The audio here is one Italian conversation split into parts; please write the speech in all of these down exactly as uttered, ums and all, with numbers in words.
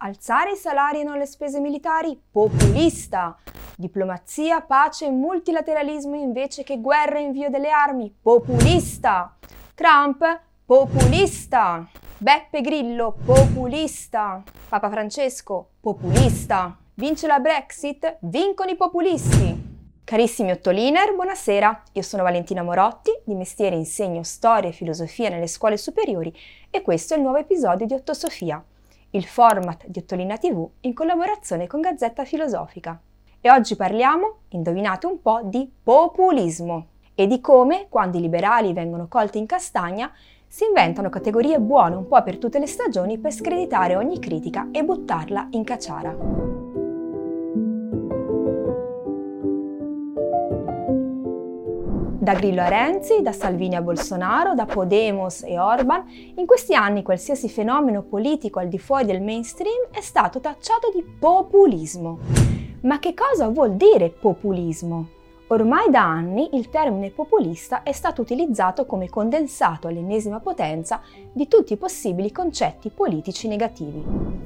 Alzare i salari e non le spese militari? Populista! Diplomazia, pace e multilateralismo invece che guerra e invio delle armi? Populista! Trump? Populista! Beppe Grillo? Populista! Papa Francesco? Populista! Vince la Brexit? Vincono i populisti! Carissimi Ottoliner, buonasera, io sono Valentina Morotti, di mestiere insegno storia e filosofia nelle scuole superiori e questo è il nuovo episodio di Ottosofia, il format di Ottolina tivù in collaborazione con Gazzetta Filosofica. E oggi parliamo, indovinate un po', di populismo e di come, quando i liberali vengono colti in castagna, si inventano categorie buone un po' per tutte le stagioni per screditare ogni critica e buttarla in cacciara. Da Grillo a Renzi, da Salvini a Bolsonaro, da Podemos e Orban, in questi anni qualsiasi fenomeno politico al di fuori del mainstream è stato tacciato di populismo. Ma che cosa vuol dire populismo? Ormai da anni il termine populista è stato utilizzato come condensato all'ennesima potenza di tutti i possibili concetti politici negativi.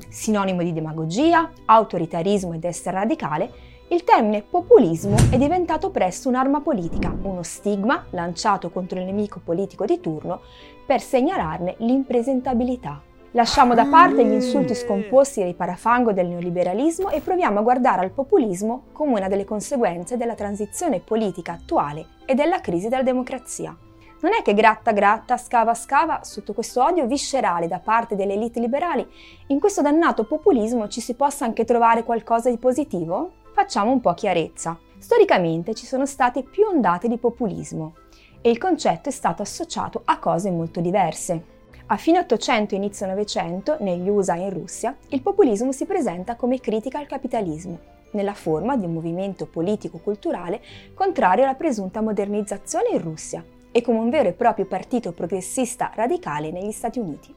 Sinonimo di demagogia, autoritarismo e destra radicale, il termine populismo è diventato presto un'arma politica, uno stigma lanciato contro il nemico politico di turno per segnalarne l'impresentabilità. Lasciamo da parte gli insulti scomposti dei parafango del neoliberalismo e proviamo a guardare al populismo come una delle conseguenze della transizione politica attuale e della crisi della democrazia. Non è che gratta gratta, scava scava, sotto questo odio viscerale da parte delle elite liberali, in questo dannato populismo ci si possa anche trovare qualcosa di positivo? Facciamo un po' chiarezza. Storicamente ci sono state più ondate di populismo e il concetto è stato associato a cose molto diverse. A fine Ottocento e inizio Novecento, negli U S A e in Russia, il populismo si presenta come critica al capitalismo, nella forma di un movimento politico-culturale contrario alla presunta modernizzazione in Russia e come un vero e proprio partito progressista radicale negli Stati Uniti.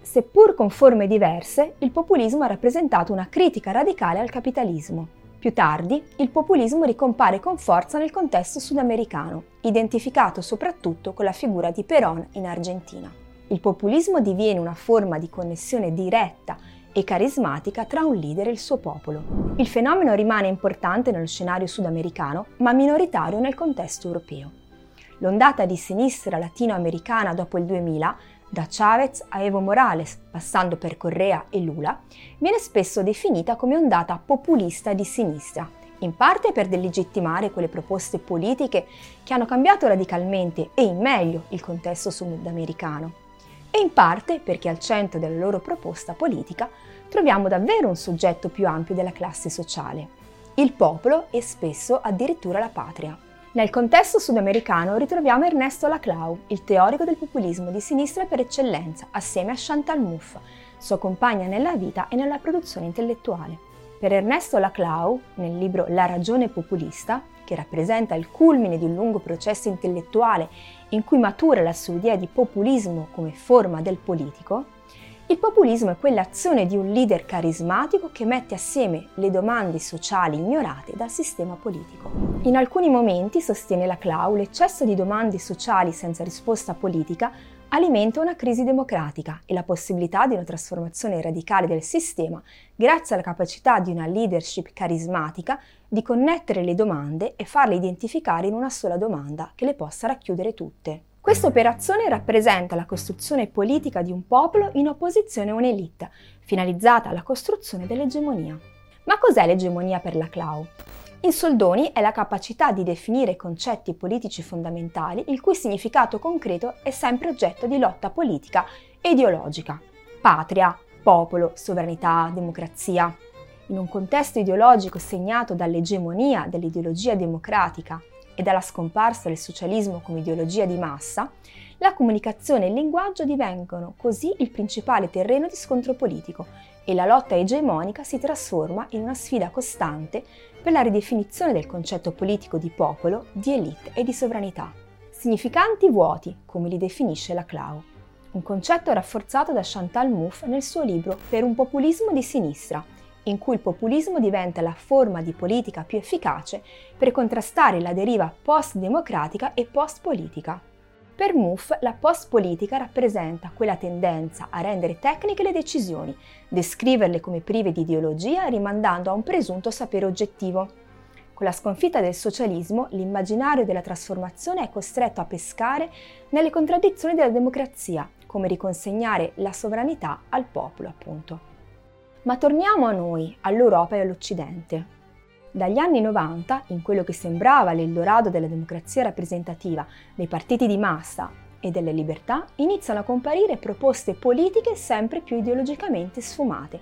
Seppur con forme diverse, il populismo ha rappresentato una critica radicale al capitalismo. Più tardi, il populismo ricompare con forza nel contesto sudamericano, identificato soprattutto con la figura di Perón in Argentina. Il populismo diviene una forma di connessione diretta e carismatica tra un leader e il suo popolo. Il fenomeno rimane importante nello scenario sudamericano, ma minoritario nel contesto europeo. L'ondata di sinistra latinoamericana dopo il duemila, da Chavez a Evo Morales, passando per Correa e Lula, viene spesso definita come ondata populista di sinistra, in parte per delegittimare quelle proposte politiche che hanno cambiato radicalmente e in meglio il contesto sudamericano, e in parte perché al centro della loro proposta politica troviamo davvero un soggetto più ampio della classe sociale, il popolo e spesso addirittura la patria. Nel contesto sudamericano ritroviamo Ernesto Laclau, il teorico del populismo di sinistra per eccellenza, assieme a Chantal Mouffe, sua compagna nella vita e nella produzione intellettuale. Per Ernesto Laclau, nel libro La ragione populista, che rappresenta il culmine di un lungo processo intellettuale in cui matura la sua idea di populismo come forma del politico, il populismo è quell'azione di un leader carismatico che mette assieme le domande sociali ignorate dal sistema politico. In alcuni momenti, sostiene Laclau, l'eccesso di domande sociali senza risposta politica alimenta una crisi democratica e la possibilità di una trasformazione radicale del sistema grazie alla capacità di una leadership carismatica di connettere le domande e farle identificare in una sola domanda che le possa racchiudere tutte. Questa operazione rappresenta la costruzione politica di un popolo in opposizione a un'elite, finalizzata alla costruzione dell'egemonia. Ma cos'è l'egemonia per Laclau? In soldoni è la capacità di definire concetti politici fondamentali il cui significato concreto è sempre oggetto di lotta politica e ideologica. Patria, popolo, sovranità, democrazia. In un contesto ideologico segnato dall'egemonia dell'ideologia democratica e dalla scomparsa del socialismo come ideologia di massa, la comunicazione e il linguaggio divengono così il principale terreno di scontro politico e la lotta egemonica si trasforma in una sfida costante per la ridefinizione del concetto politico di popolo, di elite e di sovranità. Significanti vuoti, come li definisce Laclau. Un concetto rafforzato da Chantal Mouffe nel suo libro Per un populismo di sinistra, in cui il populismo diventa la forma di politica più efficace per contrastare la deriva post-democratica e post-politica. Per Mouffe la post-politica rappresenta quella tendenza a rendere tecniche le decisioni, descriverle come prive di ideologia rimandando a un presunto sapere oggettivo. Con la sconfitta del socialismo, l'immaginario della trasformazione è costretto a pescare nelle contraddizioni della democrazia, come riconsegnare la sovranità al popolo, appunto. Ma torniamo a noi, all'Europa e all'Occidente. Dagli anni novanta, in quello che sembrava l'Eldorado della democrazia rappresentativa, dei partiti di massa e delle libertà, iniziano a comparire proposte politiche sempre più ideologicamente sfumate.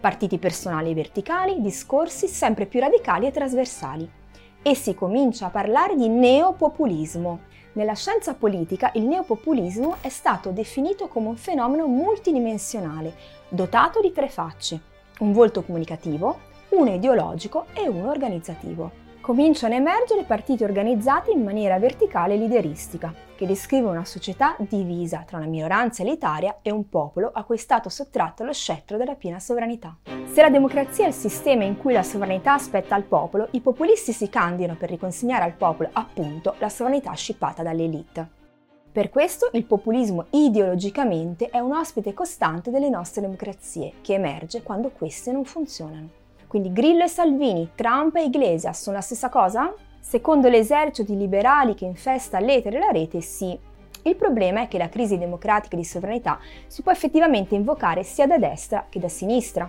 Partiti personali e verticali, discorsi sempre più radicali e trasversali. E si comincia a parlare di neopopulismo. Nella scienza politica il neopopulismo è stato definito come un fenomeno multidimensionale, dotato di tre facce, un volto comunicativo, uno ideologico e uno organizzativo. Cominciano a emergere partiti organizzati in maniera verticale e lideristica, che descrivono una società divisa tra una minoranza elitaria e un popolo a cui è stato sottratto lo scettro della piena sovranità. Se la democrazia è il sistema in cui la sovranità spetta al popolo, i populisti si candidano per riconsegnare al popolo, appunto, la sovranità scippata dall'elite. Per questo il populismo ideologicamente è un ospite costante delle nostre democrazie, che emerge quando queste non funzionano. Quindi Grillo e Salvini, Trump e Iglesias sono la stessa cosa? Secondo l'esercito di liberali che infesta l'etere e la rete, sì. Il problema è che la crisi democratica e di sovranità si può effettivamente invocare sia da destra che da sinistra.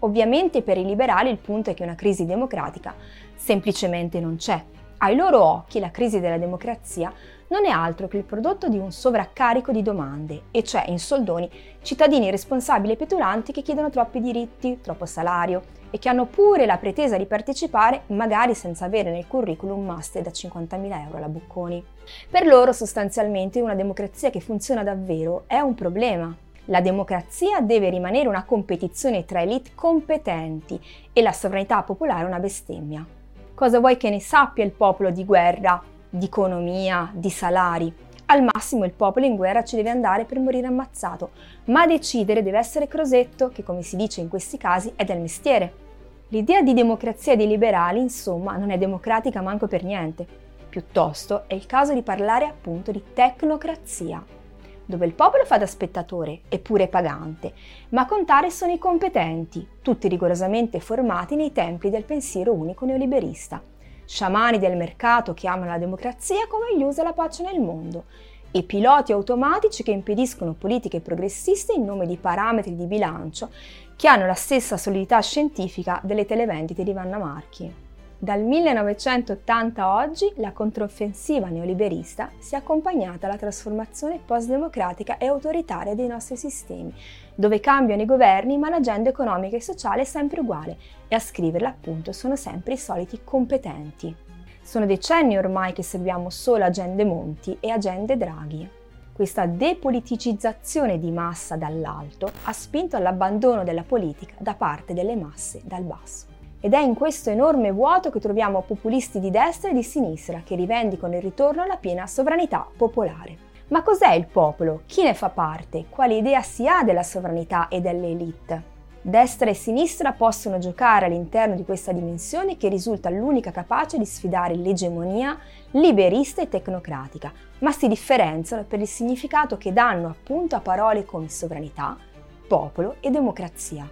Ovviamente per i liberali il punto è che una crisi democratica semplicemente non c'è. Ai loro occhi la crisi della democrazia non è altro che il prodotto di un sovraccarico di domande, e cioè, in soldoni, cittadini responsabili e petulanti che chiedono troppi diritti, troppo salario, e che hanno pure la pretesa di partecipare, magari senza avere nel curriculum un master da cinquantamila euro alla Bocconi. Per loro, sostanzialmente, una democrazia che funziona davvero è un problema. La democrazia deve rimanere una competizione tra elite competenti e la sovranità popolare una bestemmia. Cosa vuoi che ne sappia il popolo di guerra, di economia, di salari? Al massimo il popolo in guerra ci deve andare per morire ammazzato, ma a decidere deve essere Crosetto, che come si dice in questi casi è del mestiere. L'idea di democrazia dei liberali, insomma, non è democratica manco per niente. Piuttosto è il caso di parlare appunto di tecnocrazia, dove il popolo fa da spettatore, eppure pagante, ma a contare sono i competenti, tutti rigorosamente formati nei templi del pensiero unico neoliberista. Sciamani del mercato che amano la democrazia come gli usa la pace nel mondo, e piloti automatici che impediscono politiche progressiste in nome di parametri di bilancio che hanno la stessa solidità scientifica delle televendite di Vanna Marchi. Dal millenovecentottanta a oggi la controffensiva neoliberista si è accompagnata alla trasformazione post-democratica e autoritaria dei nostri sistemi, dove cambiano i governi ma l'agenda economica e sociale è sempre uguale e a scriverla appunto sono sempre i soliti competenti. Sono decenni ormai che seguiamo solo agende Monti e agende Draghi. Questa depoliticizzazione di massa dall'alto ha spinto all'abbandono della politica da parte delle masse dal basso. Ed è in questo enorme vuoto che troviamo populisti di destra e di sinistra che rivendicano il ritorno alla piena sovranità popolare. Ma cos'è il popolo? Chi ne fa parte? Quale idea si ha della sovranità e dell'elite? Destra e sinistra possono giocare all'interno di questa dimensione che risulta l'unica capace di sfidare l'egemonia liberista e tecnocratica, ma si differenziano per il significato che danno appunto a parole come sovranità, popolo e democrazia.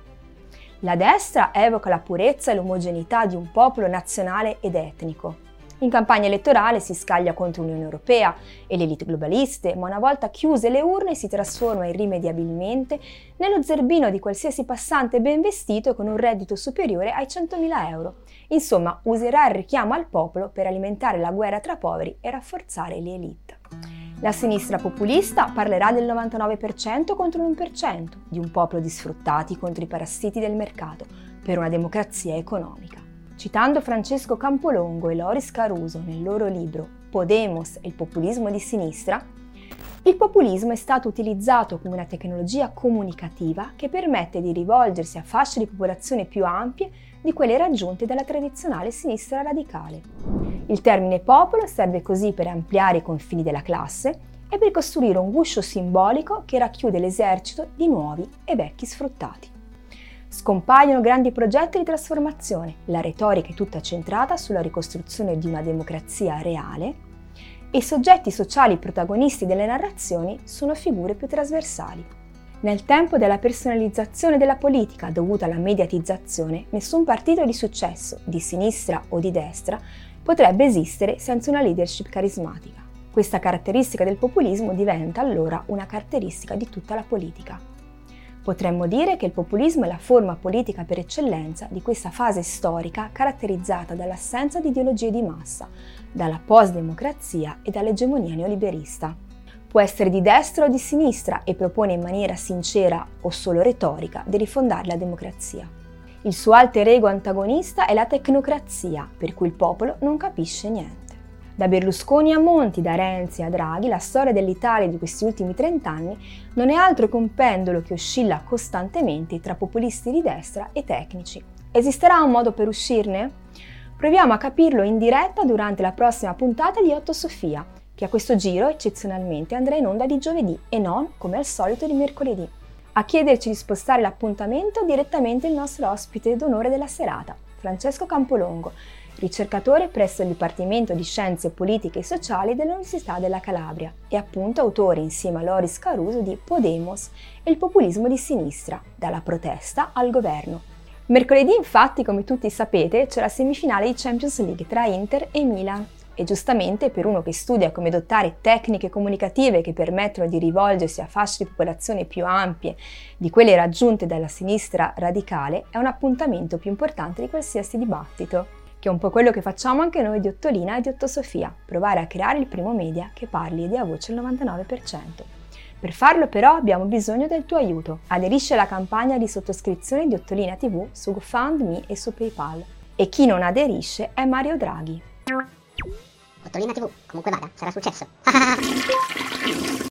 La destra evoca la purezza e l'omogeneità di un popolo nazionale ed etnico. In campagna elettorale si scaglia contro l'Unione Europea e le elite globaliste, ma una volta chiuse le urne si trasforma irrimediabilmente nello zerbino di qualsiasi passante ben vestito con un reddito superiore ai centomila euro. Insomma, userà il richiamo al popolo per alimentare la guerra tra poveri e rafforzare le elite. La sinistra populista parlerà del novantanove per cento contro l'uno per cento, di un popolo di sfruttati contro i parassiti del mercato, per una democrazia economica. Citando Francesco Campolongo e Loris Caruso nel loro libro Podemos e il populismo di sinistra, il populismo è stato utilizzato come una tecnologia comunicativa che permette di rivolgersi a fasce di popolazione più ampie di quelle raggiunte dalla tradizionale sinistra radicale. Il termine popolo serve così per ampliare i confini della classe e per costruire un guscio simbolico che racchiude l'esercito di nuovi e vecchi sfruttati. Scompaiono grandi progetti di trasformazione, la retorica è tutta centrata sulla ricostruzione di una democrazia reale e i soggetti sociali protagonisti delle narrazioni sono figure più trasversali. Nel tempo della personalizzazione della politica dovuta alla mediatizzazione, nessun partito di successo, di sinistra o di destra, potrebbe esistere senza una leadership carismatica. Questa caratteristica del populismo diventa allora una caratteristica di tutta la politica. Potremmo dire che il populismo è la forma politica per eccellenza di questa fase storica caratterizzata dall'assenza di ideologie di massa, dalla post-democrazia e dall'egemonia neoliberista. Può essere di destra o di sinistra e propone in maniera sincera o solo retorica di rifondare la democrazia. Il suo alter ego antagonista è la tecnocrazia, per cui il popolo non capisce niente. Da Berlusconi a Monti, da Renzi a Draghi, la storia dell'Italia di questi ultimi trent'anni non è altro che un pendolo che oscilla costantemente tra populisti di destra e tecnici. Esisterà un modo per uscirne? Proviamo a capirlo in diretta durante la prossima puntata di Ottosofia, che a questo giro eccezionalmente andrà in onda di giovedì e non, come al solito, di mercoledì. A chiederci di spostare l'appuntamento direttamente il nostro ospite d'onore della serata, Francesco Campolongo, ricercatore presso il Dipartimento di Scienze Politiche e Sociali dell'Università della Calabria e appunto autore insieme a Loris Caruso di Podemos e il populismo di sinistra, dalla protesta al governo. Mercoledì infatti, come tutti sapete, c'è la semifinale di Champions League tra Inter e Milan e giustamente per uno che studia come adottare tecniche comunicative che permettono di rivolgersi a fasce di popolazione più ampie di quelle raggiunte dalla sinistra radicale è un appuntamento più importante di qualsiasi dibattito, che è un po' quello che facciamo anche noi di Ottolina e di Ottosofia, provare a creare il primo media che parli e dia voce al novantanove per cento. Per farlo però abbiamo bisogno del tuo aiuto. Aderisci alla campagna di sottoscrizione di Ottolina tivù su GoFundMe e su PayPal. E chi non aderisce è Mario Draghi. Ottolina tivù, comunque vada, sarà successo.